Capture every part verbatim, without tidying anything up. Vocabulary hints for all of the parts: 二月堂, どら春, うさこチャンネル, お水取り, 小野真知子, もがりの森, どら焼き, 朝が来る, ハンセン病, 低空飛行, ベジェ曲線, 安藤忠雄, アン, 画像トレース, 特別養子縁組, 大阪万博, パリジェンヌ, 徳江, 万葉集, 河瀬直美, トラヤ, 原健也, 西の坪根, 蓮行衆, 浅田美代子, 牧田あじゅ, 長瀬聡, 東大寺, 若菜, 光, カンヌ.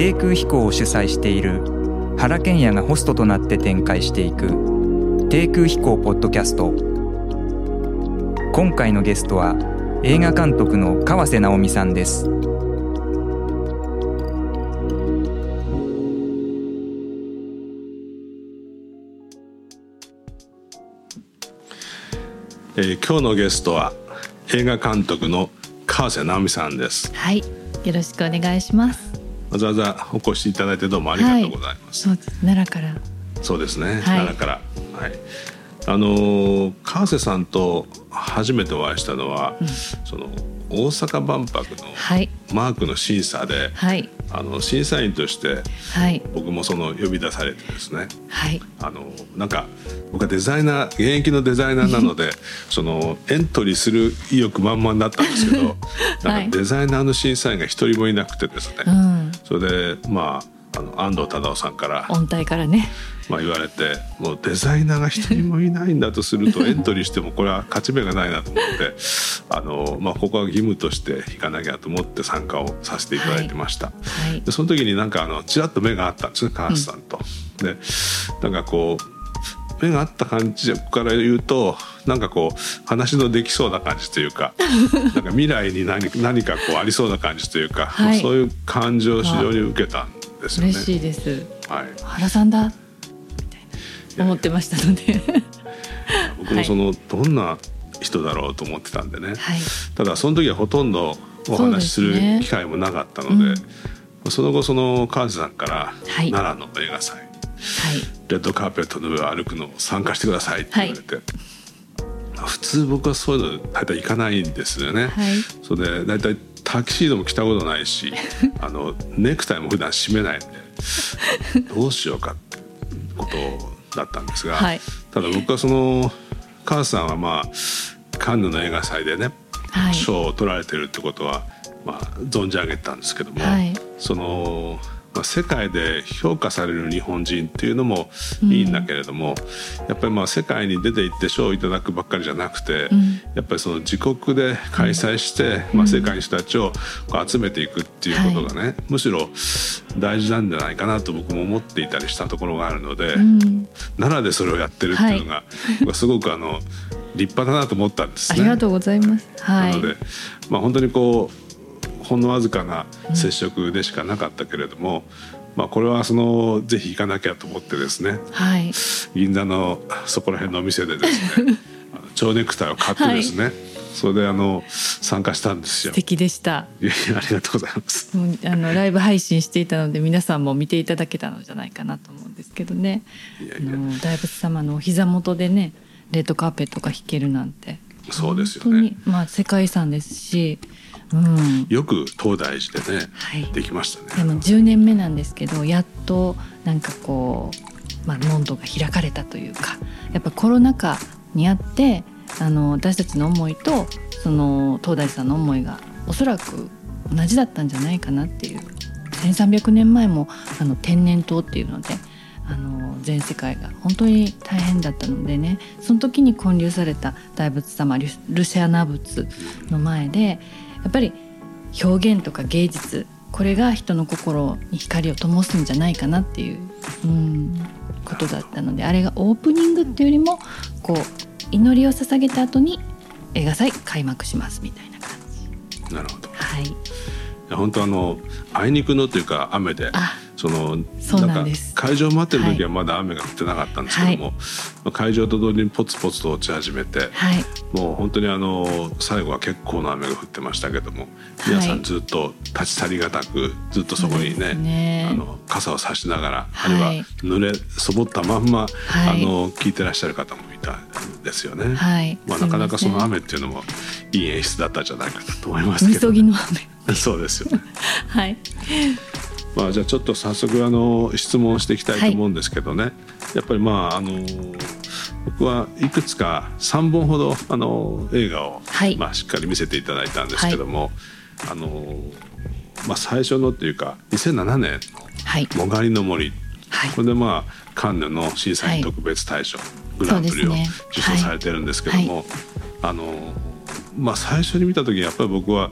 低空飛行を主催している原健也がホストとなって展開していく低空飛行ポッドキャスト。今回のゲストは映画監督の河瀬直美さんです。えー、今日のゲストは映画監督の河瀬直美さんです。はい、よろしくお願いします。わざわざお越しいただいてどうもありがとうございます。はい、そうです、奈良から。そうですね、はい、奈良から。はい、あの河瀬さんと初めてお会いしたのは、うん、その大阪万博のマークの審査で、はい、あの審査員として、はい、僕もその呼び出されてですね、はい、あのなんか僕はデザイナー現役のデザイナーなのでそのエントリーする意欲満々だったんですけど、はい、なんかデザイナーの審査員が一人もいなくてですね、うん、それでまああの安藤忠雄さんから音体からね、まあ、言われてもうデザイナーが一人もいないんだとするとエントリーしてもこれは勝ち目がないなと思ってあの、まあ、ここは義務として行かなきゃと思って参加をさせていただいてました。はいはい、でその時になんかあのちらっと目があったんですね、河瀬さんと。うん、でなんかこう目があった感じでここから言うとなんかこう話のできそうな感じというかなんか未来に 何, 何かこうありそうな感じというか、はい、そういう感情を非常に受けたんでですね、嬉しいです。はい、原さんだみたいな思ってましたので僕もその、はい、どんな人だろうと思ってたんでね、はい、ただその時はほとんどお話しする機会もなかったので、 そうですね、うん、その後その河瀬さんから奈良の映画祭、はい、レッドカーペットの上を歩くのを参加してくださいって言われて、はい、普通僕はそういうの大体行かないんですよね。はい、それで大体タキシードも着たことないしあのネクタイも普段締めないんでどうしようかってことだったんですが、はい、ただ僕はその河瀬さんは、まあ、カンヌの映画祭でね、はい、賞を取られてるってことは、まあ、存じ上げたんですけども、はい、その、まあ、世界で評価される日本人っていうのもいいんだけれども、うん、やっぱりまあ世界に出て行って賞をいただくばっかりじゃなくて、うん、やっぱりその自国で開催して、うん、まあ、世界の人たちをこう集めていくっていうことがね、はい、むしろ大事なんじゃないかなと僕も思っていたりしたところがあるので、うん、奈良でそれをやってるっていうのが、はい、すごくあの立派だなと思ったんですね。ありがとうございます。はい、なので、まあ、本当にこうほんのわずかな接触でしかなかったけれども、うん、まあ、これはそのぜひ行かなきゃと思ってですね、はい、銀座のそこら辺のお店でですね蝶ネクタイを買ってですね、はい、それであの参加したんですよ。素敵でした。いやありがとうございます。もうあのライブ配信していたので皆さんも見ていただけたのじゃないかなと思うんですけどね。いやいや、あの大仏様のお膝元でねレッドカーペットが引けるなんて、そうですよね、本当に、まあ、世界遺産ですし、うん、よく東大寺でね、はい、できましたね。でもじゅうねんめなんですけどやっとなんかこう、まあ、門戸が開かれたというか、やっぱコロナ禍にあってあの私たちの思いとその東大寺さんの思いがおそらく同じだったんじゃないかなっていう。せんさんびゃくねんまえもあの天然痘っていうのであの全世界が本当に大変だったのでね、その時に建立された大仏様ルシアナ仏の前でやっぱり表現とか芸術、これが人の心に光を灯すんじゃないかなっていう、うん、ことだったので、あれがオープニングっていうよりもこう祈りを捧げた後に映画祭開幕しますみたいな感じ。なるほど。はい、いや本当あのあいにくのというか雨でそのなんか会場待ってる時はまだ雨が降ってなかったんですけども、はい、会場と同時にポツポツと落ち始めて、はい、もう本当にあの最後は結構な雨が降ってましたけども、皆さんずっと立ち去りがたくずっとそこに ね, ねあの傘を差しながら、はい、あるいは濡れそぼったまんま、はい、あの聞いてらっしゃる方もいたんですよね。はい、まあ、なかなかその雨っていうのもいい演出だったんじゃないかなと思いますけど、ね、急ぎの雨そうですよねはい、まあ、じゃあちょっと早速あの質問していきたいと思うんですけどね、はい、やっぱりまああの僕はいくつかさんぼんほどあの映画をまあしっかり見せていただいたんですけども、はい、あのまあ、最初のというかにせんななねんの「もがりの森」、はい、これでまあカンヌの審査員特別大賞、はい、グランプリを受賞されてるんですけども、はいはい、あのまあ、最初に見た時やっぱり僕は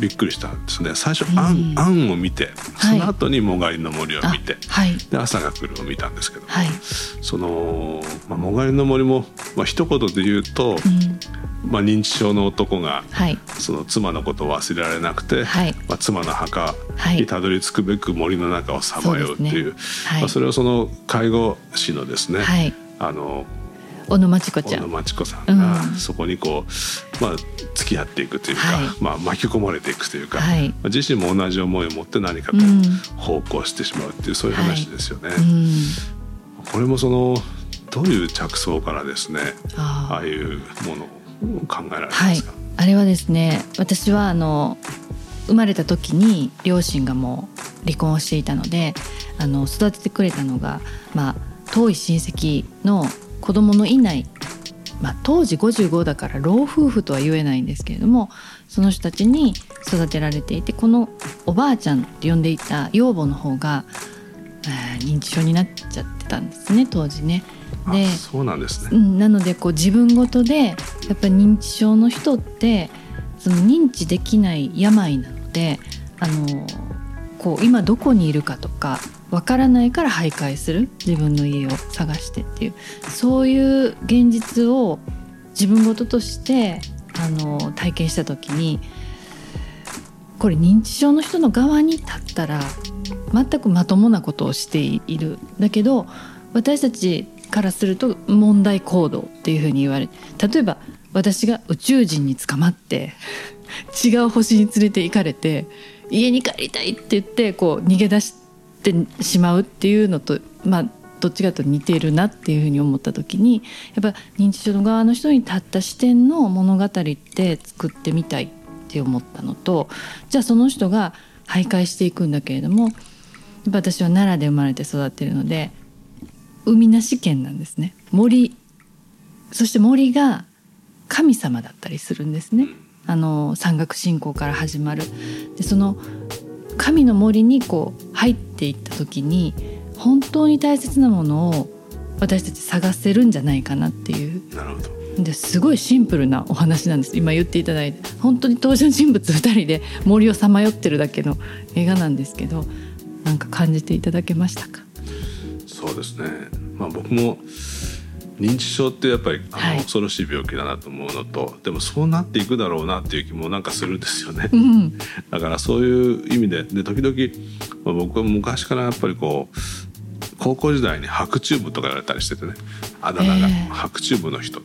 びっくりしたんですね。最初アン、うん、アンを見て、その後にもがりの森を見て、はい、で朝が来るを見たんですけど、はい、その、まあ、もがりの森も、まあ、一言で言うと、うん、まあ、認知症の男が、はい、その妻のことを忘れられなくて、はい、まあ、妻の墓にたどり着くべく森の中をさまようっていう、はい、まあ、それをその介護士のですね、はい、あの小野真知子ちゃん小野真知子さんが、うん、そこにこう、まあ、付き合っていくというか、はい、まあ、巻き込まれていくというか、はい、まあ、自身も同じ思いを持って何かこう奉公してしまうっていう、うん、そういう話ですよね、はい、うん、これもそのどういう着想からですね、ああいうものを考えられますか？はい、あれはですね、私はあの生まれた時に両親がもう離婚をしていたので、あの育ててくれたのが、まあ、遠い親戚の子供のいない、まあ、当時ごじゅうごだから老夫婦とは言えないんですけれども、その人たちに育てられていて、このおばあちゃんって呼んでいた養母の方が、えー、認知症になっちゃってたんですね、当時ね。で、あ、そうなんですね、うん、なのでこう自分ごとでやっぱり認知症の人ってその認知できない病なので、あのこう今どこにいるかとかわからないから徘徊する、自分の家を探してっていう、そういう現実を自分事としてあの体験した時に、これ認知症の人の側に立ったら全くまともなことをしている、だけど私たちからすると問題行動っていうふうに言われて、例えば私が宇宙人に捕まって違う星に連れて行かれて家に帰りたいって言ってこう逃げ出してってしまうっていうのと、まあ、どっちかと似ているなっていうふうに思った時に、やっぱ認知症の側の人に立った視点の物語って作ってみたいって思ったのと、じゃあその人が徘徊していくんだけれども、やっぱ私は奈良で生まれて育っているので海なし県なんですね。森、そして森が神様だったりするんですね、あの山岳信仰から始まる。で、その神の森にこう入っていった時に本当に大切なものを私たち探せるんじゃないかなっていう。なるほど。ですごいシンプルなお話なんです、今言っていただいて。本当に登場人物ふたりで森をさまよってるだけの映画なんですけど、なんか感じていただけましたか？そうですね、まあ、僕も認知症ってやっぱりあの恐ろしい病気だなと思うのと、はい、でもそうなっていくだろうなっていう気もなんかするんですよね、うん、だからそういう意味で、で時々、まあ、僕は昔からやっぱりこう高校時代に白昼部とかやられたりしててね、あだ名が、えー、白昼部の人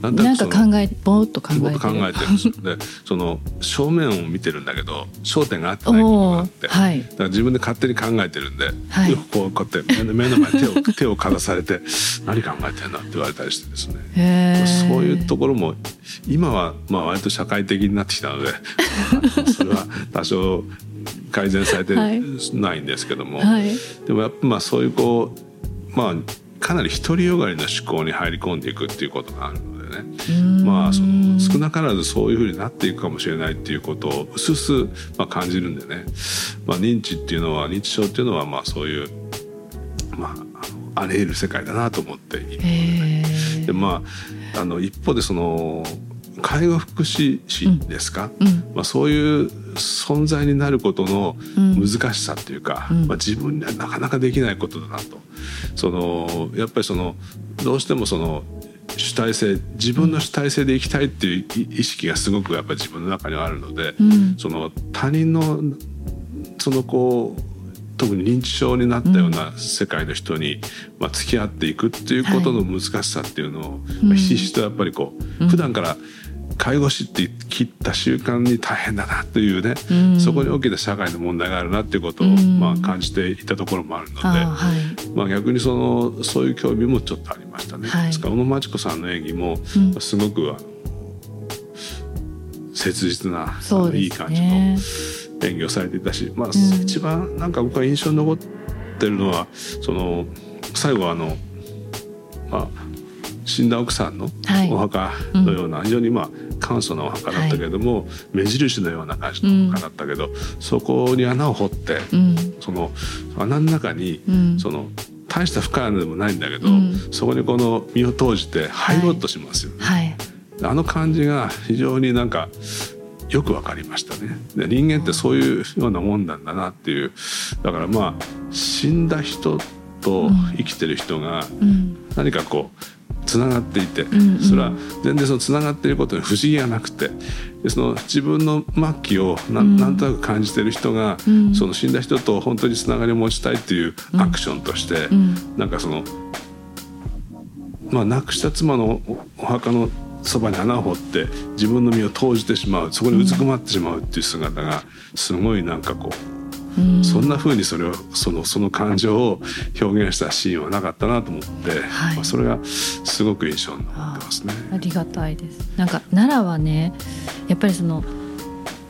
なんだ、なんか考えぼーっと考えてる、ぼーっと考えてるんですよで、その正面を見てるんだけど焦点が合ってないことがあって、はい、だから自分で勝手に考えてるんで、はい、こうこうやって目の前に手を手をかざされて何考えてんだって言われたりしてですね、えー、そういうところも今はまあ割と社会的になってきたのでそれは多少改善されてないんですけども、はいはい、でもやっぱまあそういうこう、まあ、かなり独りよがりの思考に入り込んでいくっていうことがあるのでね、まあ、その少なからずそういうふうになっていくかもしれないっていうことを薄々まあ感じるんでね、まあ、認知っていうのは認知症っていうのはまあそういう、まあ、あり得る世界だなと思っているのでね、で、まあ、あの一方でその介護福祉士ですか、うんうん、まあ、そういう存在になることの難しさっていうか、うん、まあ、自分にはなかなかできないことだなと、そのやっぱりそのどうしてもその主体性、自分の主体性で生きたいっていう意識がすごくやっぱり自分の中にはあるので、うん、その他人のそのこう特に認知症になったような世界の人に、うん、まあ、付き合っていくっていうことの難しさっていうのを、はい、まあ、ひしひしとやっぱりこう、うん、普段から介護士って切った習慣に大変だなというね、うん、そこに大きな社会の問題があるなっていうことを、うん、まあ、感じていたところもあるので、あ、はい、まあ、逆にそのそういう興味もちょっとありましたね、はい、ですから小野真知子さんの演技もすごく、うん、切実な、あのいい感じの演技をされていたし、まあ、うん、一番なんか僕が印象に残ってるのはその最後はあの、まあ、死んだ奥さんのお墓のような、はい、うん、非常にまあ簡素なお墓だったけれども、はい、目印のような感じのお墓だったけど、うん、そこに穴を掘って、うん、その穴の中に、うん、その大した深い穴でもないんだけど、うん、そこにこの身を投じて入ろうとしますよね、はいはい、あの感じが非常になんかよく分かりましたね。で、人間ってそういうようなもんなんだなっていう。だからまあ死んだ人と生きてる人が何かこうつながっていて、それは全然そのつながっていることに不思議がなくて、その自分の末期を な, なんとなく感じてる人がその死んだ人と本当につながりを持ちたいっていうアクションとして、なんかそのまあ亡くした妻のお墓のそばに穴を掘って自分の身を投じてしまう、そこにうずくまってしまうっていう姿がすごいなんかこう、うん、そんな風にそれをその、その感情を表現したシーンはなかったなと思って、はい、まあ、それがすごく印象に残ってますね。 あ, ありがたいです。なんか奈良はね、やっぱりその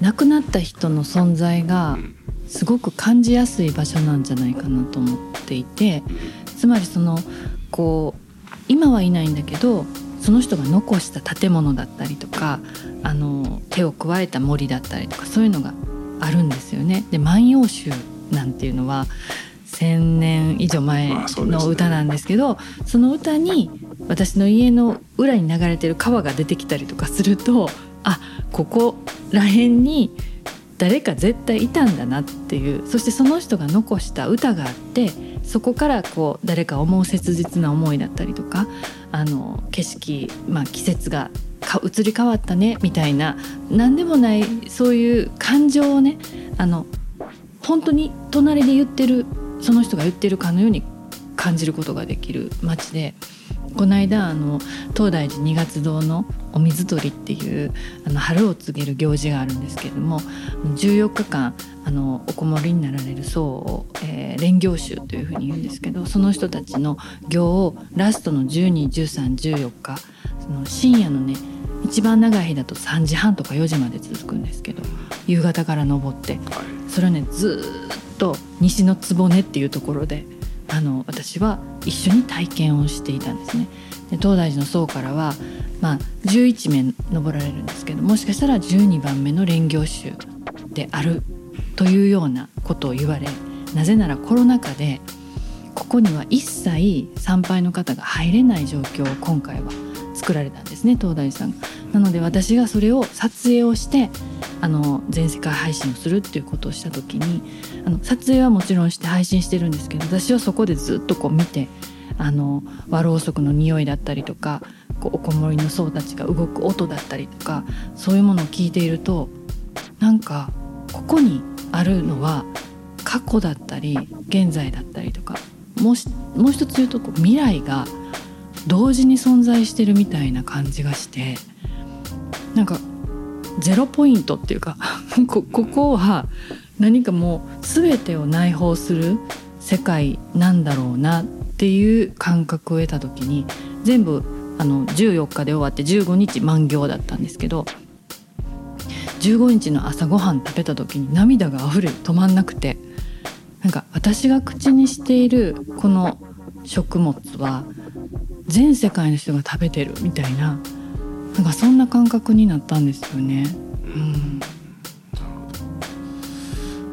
亡くなった人の存在がすごく感じやすい場所なんじゃないかなと思っていて、つまりそのこう今はいないんだけどその人が残した建物だったりとか、あの手を加えた森だったりとか、そういうのがあるんですよね。で、万葉集なんていうのはせんねん以上前の歌なんですけど、まあそうですね、その歌に私の家の裏に流れてる川が出てきたりとかすると、あ、ここら辺に誰か絶対いたんだなっていう、そしてその人が残した歌があって、そこからこう誰か思う切実な思いだったりとか、あの景色、まあ、季節がか移り変わったねみたいな、何でもないそういう感情をね、あの本当に隣で言ってるその人が言ってるかのように感じることができる街で、この間あの東大寺二月堂のお水取りっていうあの春を告げる行事があるんですけれども、じゅうよっかかんあのおこもりになられる僧を、えー、蓮行衆というふうに言うんですけど、その人たちの行をラストのじゅうに、じゅうさん、じゅうよっか、その深夜のね、一番長い日だとさんじはんとかよじまで続くんですけど、夕方から登って、それをねずっと西の坪根っていうところであの私は一緒に体験をしていたんですね。で、東大寺の僧からは、まあ、じゅういちめい登られるんですけど、もしかしたらじゅうにばんめの蓮行衆であるというようなことを言われ、なぜならコロナ禍でここには一切参拝の方が入れない状況を今回は作られたんですね、東大寺さんが。なので私がそれを撮影をしてあの全世界配信をするっていうことをした時に、あの撮影はもちろんして配信してるんですけど、私はそこでずっとこう見て、あの和ろうそくの匂いだったりとか、こうおこもりの僧たちが動く音だったりとか、そういうものを聞いていると、なんかここにあるのは過去だったり現在だったりとか、もうし、もう一つ言うとこう未来が同時に存在してるみたいな感じがして、なんかゼロポイントっていうかこ, ここは何かもう全てを内包する世界なんだろうなっていう感覚を得た時に、全部あのじゅうよっかで終わってじゅうごにち満行だったんですけど、じゅうごにちの朝ごはん食べた時に涙があふれ止まんなくて、なんか私が口にしているこの食物は全世界の人が食べてるみたいな、なんかそんな感覚になったんですよね、うん、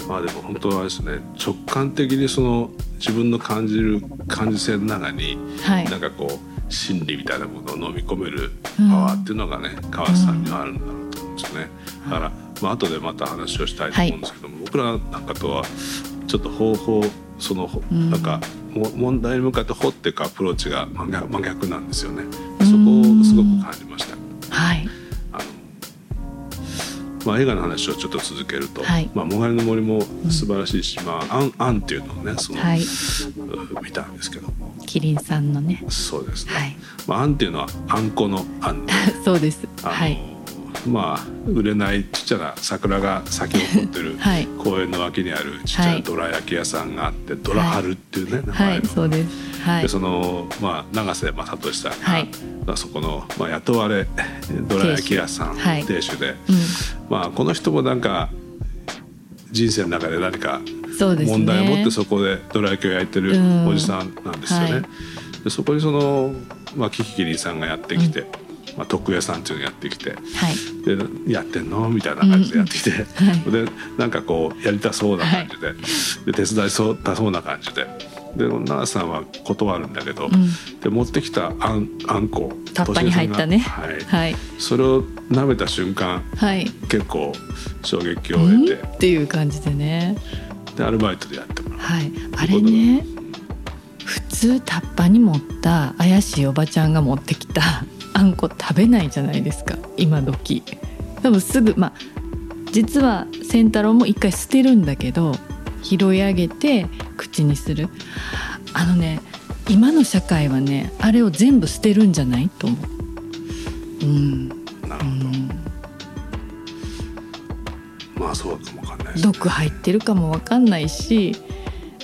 まあでも本当はですね、直感的にその自分の感じる感じ性の中に、はい、なんかこう心理みたいなものを飲み込めるパワーっていうのがね、うん、川瀬さんにはあるんだろうと思うんですよね、うん、だから、まあ後でまた話をしたいと思うんですけども、はい、僕らなんかとはちょっと方法、そのなんか問題に向かって掘っていくアプローチが真 逆, 真逆なんですよね。そこをすごく感じました、はい、あのまあ、映画の話をちょっと続けると、はい、まあ、もがりの森も素晴らしいし、うん、まあ、アンアンっていうのをね、その、はい、見たんですけど、キリンさんのね、そうですね、はい、まあ、アンっていうのはあんこのアン、ね、そうです、はい、まあ、売れないちっちゃな桜が咲き誇ってる公園の脇にあるちっちゃなどら焼き屋さんがあって、はい、どら春っていうね、名前の、そうです、はい、でその、まあ、長瀬聡さんが、はい、そこの、まあ、雇われどら焼き屋さん亭主で、はい、うん、まあ、この人もなんか人生の中で何か問題を持ってそこでどら焼きを焼いてるおじさんなんですよね、うん、はい、でそこにその、まあ、キキキリンさんがやってきて、うん、まあ、徳江さんっていうのやってきて、はい、でやってんのみたいな感じでやってきて、うん、はい、でなんかこうやりたそうな感じで、はい、で手伝いそうたそうな感じで、で奈良さんは断るんだけど、うん、で持ってきたあん、あんこタッパに入ったね、はいはい、それを舐めた瞬間、はい、結構衝撃を得て、うん、っていう感じでね。でアルバイトでやってもらう、はい、あれね普通タッパに持った怪しいおばちゃんが持ってきたあんこ食べないじゃないですか今時。多分すぐ、まあ、実は仙太郎も一回捨てるんだけど拾い上げて口にする。あのね今の社会はねあれを全部捨てるんじゃないと思う、うん、なるほど、うん、まあそうかもわかんない、ね、毒入ってるかもわかんないし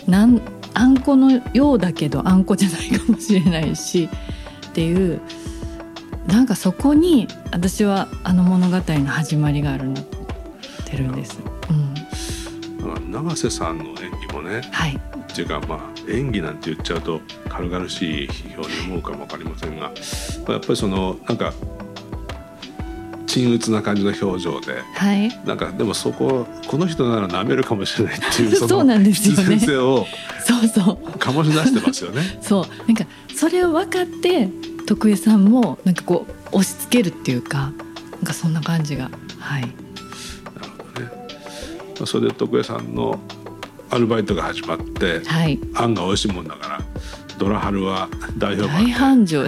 なんあんこのようだけどあんこじゃないかもしれないしっていう、なんかそこに私はあの物語の始まりがあるのってるんです、うん、長瀬さんの演技もね、はい、っていうかまあ演技なんて言っちゃうと軽々しい批評に思うかも分かりませんが、やっぱりそのなんか沈鬱な感じの表情で、はい、なんかでもそここの人なら舐めるかもしれないっていうその必然性をそうそう醸し出してますよね。そうなんかそれを分かって徳江さんもなんかこう押し付けるっていうか、なんかそんな感じが、はい。なるほどね。まあ、それで徳江さんのアルバイトが始まって、はい、あんが美味しいもんだからドラハルは代表版大繁盛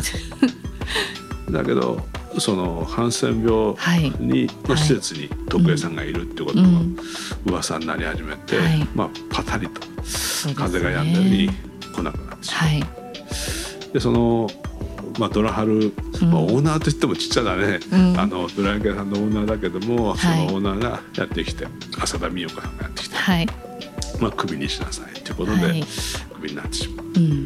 だけどそのハンセン病にの施設に徳江さんがいるってことが噂になり始めて、はいうんまあ、パタリと風が止んだり来なくなってしまう、はい、でそのまあ、ドラハル、まあ、オーナーといってもちっちゃなね、うん、あのドラ焼き屋さんのオーナーだけども、うん、そのオーナーがやってきて、はい、浅田美代子さんがやってきて、はいまあ、クビにしなさいということで、はい、クビになってしまう、うん、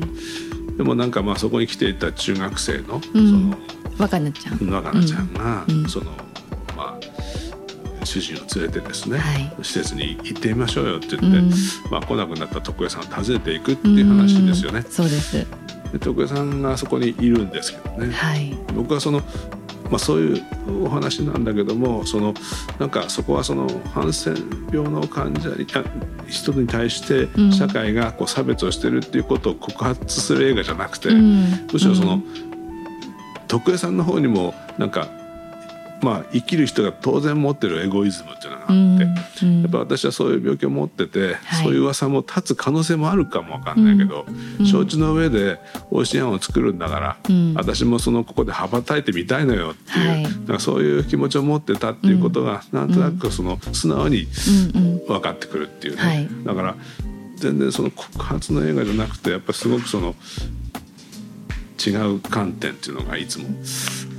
でもなんかまあそこに来ていた中学生 の,、うん、その若菜ちゃん若菜ちゃんが、うん、そのまあ主人を連れてですね、はい、施設に行ってみましょうよって言って、うんまあ、来なくなった徳江さんを訪ねていくっていう話ですよね、うん、そうですで徳江さんがそこにいるんですけどね、はい、僕はその、まあ、そういうお話なんだけども そ, のなんかそこはそのハンセン病の患者に人に対して社会がこう差別をしてるっていうことを告発する映画じゃなくて、うん、むしろその、うん、徳江さんの方にもなんか、まあ、生きる人が当然持ってるエゴイズムっていうのがあって、うんうん、やっぱ私はそういう病気を持ってて、はい、そういう噂も立つ可能性もあるかもわかんないけど、うん、承知の上で美味しい案を作るんだから、うん、私もそのここで羽ばたいてみたいのよっていう、はい、なんかそういう気持ちを持ってたっていうことが、うん、なんとなくその素直に分かってくるっていうね、うんうんはい、だから全然その告発の映画じゃなくてやっぱりすごくその違う観点っていうのがいつも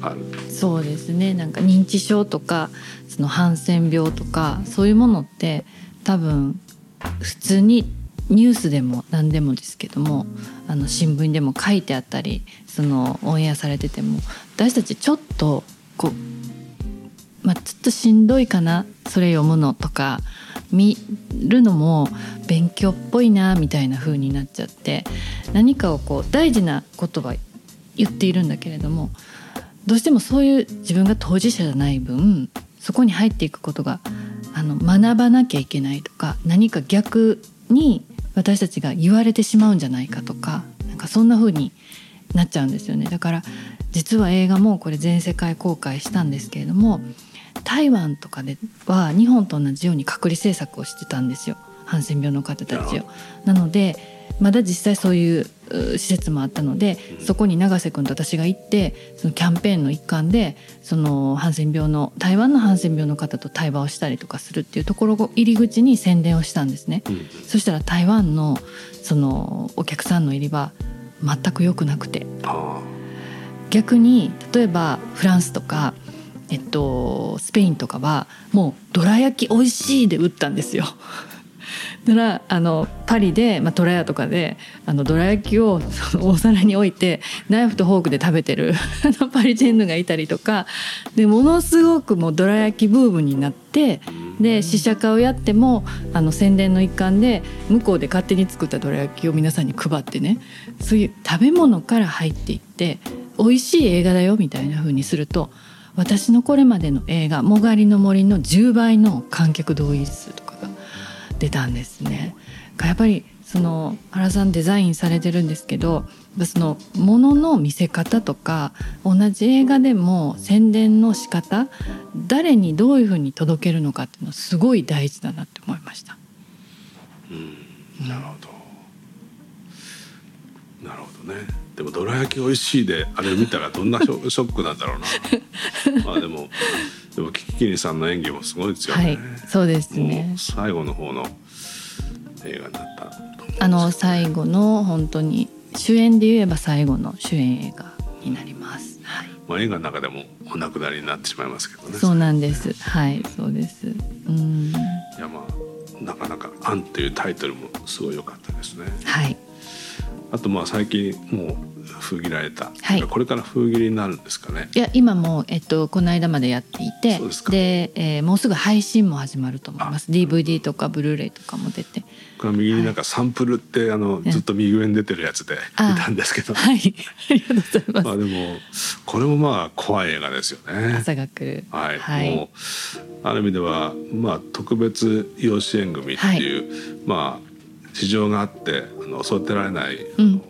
ある。そうですね。なんか認知症とかそのハンセン病とかそういうものって多分普通にニュースでも何でもですけどもあの新聞でも書いてあったりそのオンエアされてても私たちちょっとこう、まあ、ちょっとしんどいかなそれ読むのとか見るのも勉強っぽいなみたいな風になっちゃって何かをこう大事なことは言っているんだけれどもどうしてもそういう自分が当事者じゃない分そこに入っていくことがあの学ばなきゃいけないとか何か逆に私たちが言われてしまうんじゃないかとかなんかそんな風になっちゃうんですよね。だから実は映画もこれ全世界公開したんですけれども台湾とかでは日本と同じように隔離政策をしてたんですよハンセン病の方たちを。なのでまだ実際そういう施設もあったのでそこに長瀬くんと私が行ってそのキャンペーンの一環でそのハンセン病の台湾のハンセン病の方と対話をしたりとかするっていうところを入り口に宣伝をしたんですね、うん、そしたら台湾のそのお客さんの入りは全く良くなくて逆に例えばフランスとかえっと、スペインとかはもうどら焼きおいしいで売ったんですよ。だからあのパリで、まあ、トラヤとかであのどら焼きをお皿に置いてナイフとフォークで食べてるパリジェンヌがいたりとかでものすごくもうどら焼きブームになってで試写会をやってもあの宣伝の一環で向こうで勝手に作ったどら焼きを皆さんに配ってねそういう食べ物から入っていっておいしい映画だよみたいな風にすると私のこれまでの映画もがりの森のじゅうばいの観客動員数とかが出たんですね。やっぱりその原さんデザインされてるんですけど、そのものの見せ方とか同じ映画でも宣伝の仕方、誰にどういうふうに届けるのかっていうのはすごい大事だなって思いました。うん、なるほど、なるほどね。でもどら焼きおいしいであれ見たらどんなショックなんだろうな。まあでもでもキキキリさんの演技もすごいですよね。はい、そうですね。最後の方の映画になったと思うんですけどね。あの最後の本当に主演で言えば最後の主演映画になります、はい。まあ、映画の中でもお亡くなりになってしまいますけどね。そうなんです、はい、そうです、うん、いやまあなかなかアンというタイトルもすごい良かったですね、はい。あとまあ最近もう封切られた、はい、これから封切りになるんですかね。いや今もう、えっと、この間までやっていて、そうですか。で、えー、もうすぐ配信も始まると思います。 ディーブイディー とかブルーレイとかも出て、これ右になんかサンプルって、はい、あのずっと右上に出てるやつで見たんですけど、はい、ありがとうございます。まあでもこれもまあ怖い映画ですよね。朝が来る、はい、はい、もうある意味ではまあ特別養子縁組っていう、はい、まあ事情があってあの育てられない、うん、も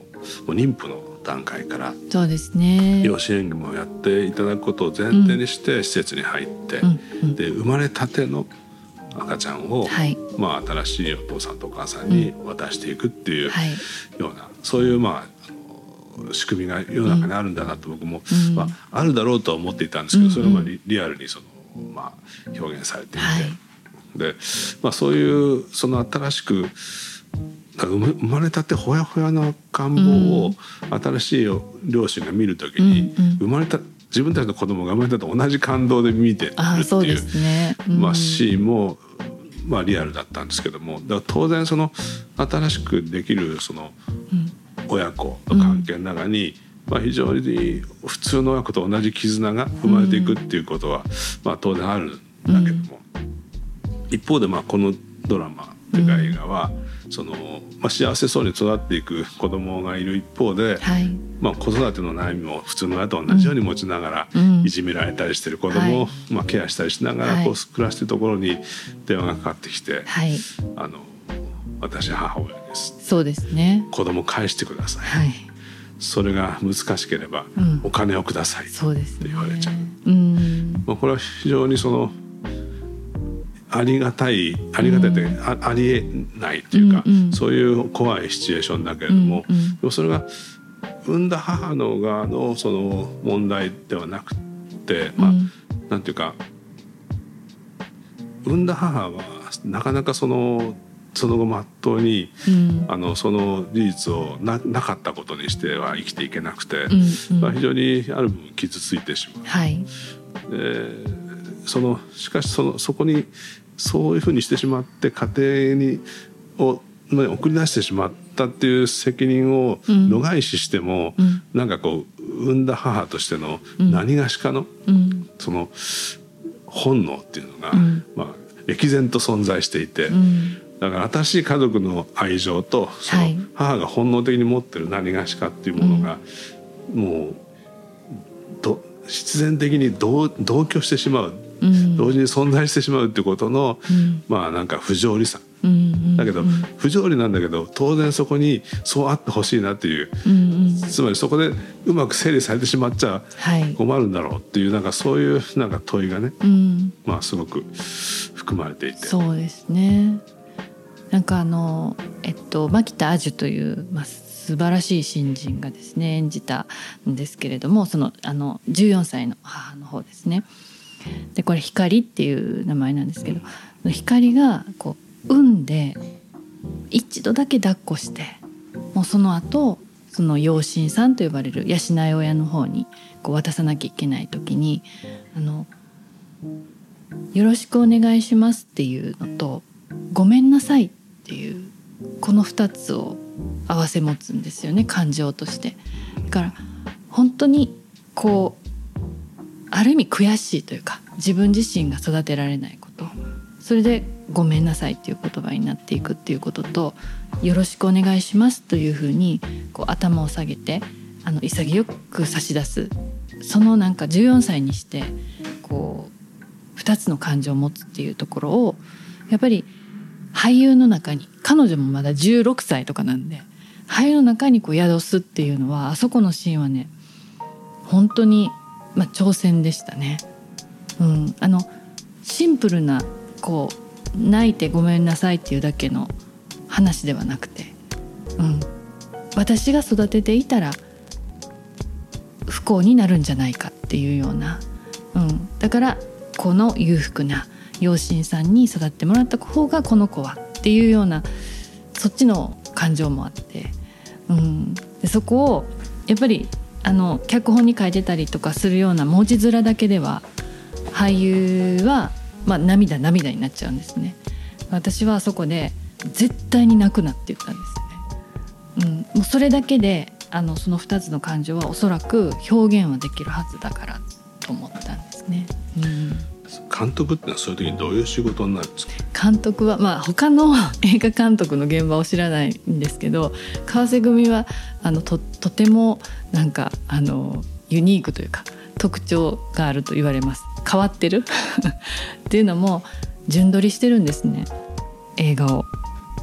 う妊婦の段階からそうですね、養子縁組をやっていただくことを前提にして施設に入って、うんうん、で生まれたての赤ちゃんを、はい、まあ、新しいお父さんとお母さんに渡していくっていうような、うん、そういう、まあ、仕組みが世の中にあるんだなと僕も、うん、まあ、あるだろうとは思っていたんですけど、うん、それも リ, リアルにその、まあ、表現されていて、はい、でまあ、そういうその新しく生まれたてほやほやの赤ん坊を新しい両親が見るときに、生まれた自分たちの子供が生まれたと同じ感動で見てるっていうまあシーンもまあリアルだったんですけども、だから当然その新しくできるその親子の関係の中にまあ非常に普通の親子と同じ絆が生まれていくっていうことはまあ当然あるんだけども、一方でまあこのドラマというか映画はそのまあ、幸せそうに育っていく子供がいる一方で、はい、まあ、子育ての悩みも普通の親と同じように持ちながら、うん、いじめられたりしてる子供を、はい、まあ、ケアしたりしながらこう暮らしてるところに電話がかかってきて、はい、あの私母親です、そうですね、子供返してください、はい、それが難しければお金をください、うん、って言われちゃう、うん、まあ、これは非常にそのありがたい、ありがたいって、うん、あ, ありえないっていうか、うんうん、そういう怖いシチュエーションだけれども、うんうん、でもそれが産んだ母の側のその問題ではなくて、まあ、うん、なんていうか産んだ母はなかなかそのその後まっとうに、うん、あのその事実を な, なかったことにしては生きていけなくて、うんうん、まあ、非常にある分傷ついてしまう、はい、でそのしかし そ, のそこにそういうふうにしてしまって家庭にを送り出してしまったっていう責任を度外視しても、うん、なんかこう産んだ母としての何がしかの、うん、その本能っていうのが、うん、まあ、歴然と存在していて、うん、だから新しい家族の愛情とその母が本能的に持ってる何がしかっていうものが、うん、もうど必然的に 同, 同居してしまう、うん、同時に存在してしまうってことの、うん、まあなんか不条理さ、うんうんうん、だけど不条理なんだけど当然そこにそうあってほしいなっていう、うんうん、つまりそこでうまく整理されてしまっちゃ困るんだろうっていう、はい、なんかそういうなんか問いがね、うん、まあすごく含まれていて、そうですね、なんかあのえっと牧田あじゅという、まあ、素晴らしい新人がですね演じたんですけれども、そのあのじゅうよんさいの母の方ですね。でこれ光っていう名前なんですけど、光がこう産んで一度だけ抱っこして、もうその後その養親さんと呼ばれる養い親の方にこう渡さなきゃいけない時に、あのよろしくお願いしますっていうのとごめんなさいっていうこのふたつを合わせ持つんですよね、感情として。だから本当にこうある意味悔しいというか、自分自身が育てられないこと、それでごめんなさいっていう言葉になっていくっていうことと、よろしくお願いしますというふうにこう頭を下げてあの潔く差し出す、そのなんかじゅうよんさいにしてこうふたつの感情を持つっていうところをやっぱり俳優の中に、彼女もまだじゅうろくさいとかなんで、俳優の中にこう宿すっていうのは、あそこのシーンはね本当に、まあ、挑戦でしたね、うん、あのシンプルなこう泣いてごめんなさいっていうだけの話ではなくて、うん、私が育てていたら不幸になるんじゃないかっていうような、うん、だからこの裕福な養親さんに育ってもらった方がこの子はっていうような、そっちの感情もあって、うん、でそこをやっぱりあの脚本に書いてたりとかするような文字面だけでは俳優は、まあ、涙涙になっちゃうんですね。私はそこで絶対に泣くなって言ったんですね、うん、もうそれだけであのそのふたつの感情はおそらく表現はできるはずだからと思ったんですね、うん、監督ってのはそういう時にどういう仕事になるんですか？監督は、まあ、他の映画監督の現場を知らないんですけど、川瀬組はあの と, とてもなんかあのユニークというか特徴があると言われます。変わってるっていうのも順取りしてるんですね。映画を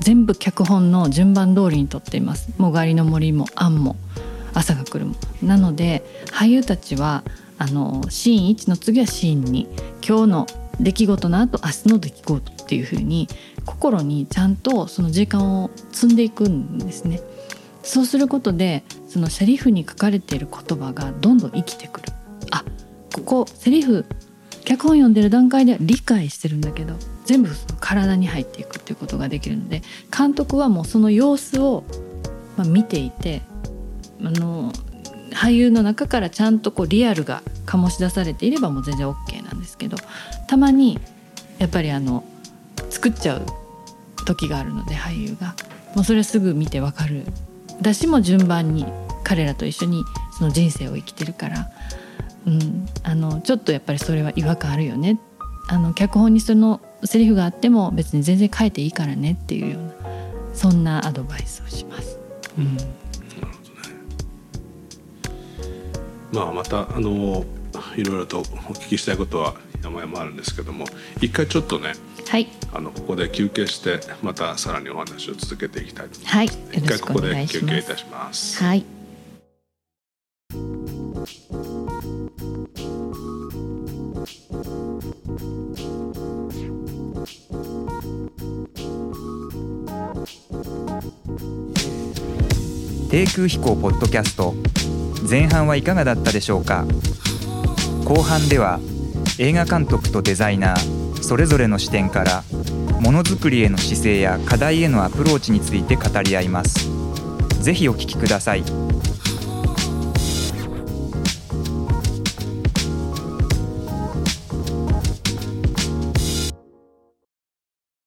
全部脚本の順番通りに撮っています。もがりの森もアンも朝が来るも。なので俳優たちはあのシーンいちの次はシーンに、今日の出来事の後明日の出来事っていう風に心にちゃんとその時間を積んでいくんですね。そうすることでそのセリフに書かれている言葉がどんどん生きてくる。あ、ここセリフ脚本読んでる段階では理解してるんだけど全部その体に入っていくっていうことができるので、監督はもうその様子を見ていて、あの俳優の中からちゃんとこうリアルが醸し出されていればもう全然 OK なんですけど、たまにやっぱりあの作っちゃう時があるので俳優がもうそれはすぐ見てわかる。私も順番に彼らと一緒にその人生を生きてるから、うん、あのちょっとやっぱりそれは違和感あるよね。あの脚本にそのセリフがあっても別に全然変えていいからねっていうような、そんなアドバイスをします、うんうん、なるほどね。まあ、またあのいろいろとお聞きしたいことは山々あるんですけども、一回ちょっとね、はい、あのここで休憩してまたさらにお話を続けていきたいと思います、はい、一回ここで休憩いたします、はい。低空飛行ポッドキャスト前半はいかがだったでしょうか。後半では映画監督とデザイナーそれぞれの視点からものづくりへの姿勢や課題へのアプローチについて語り合います。ぜひお聞きください。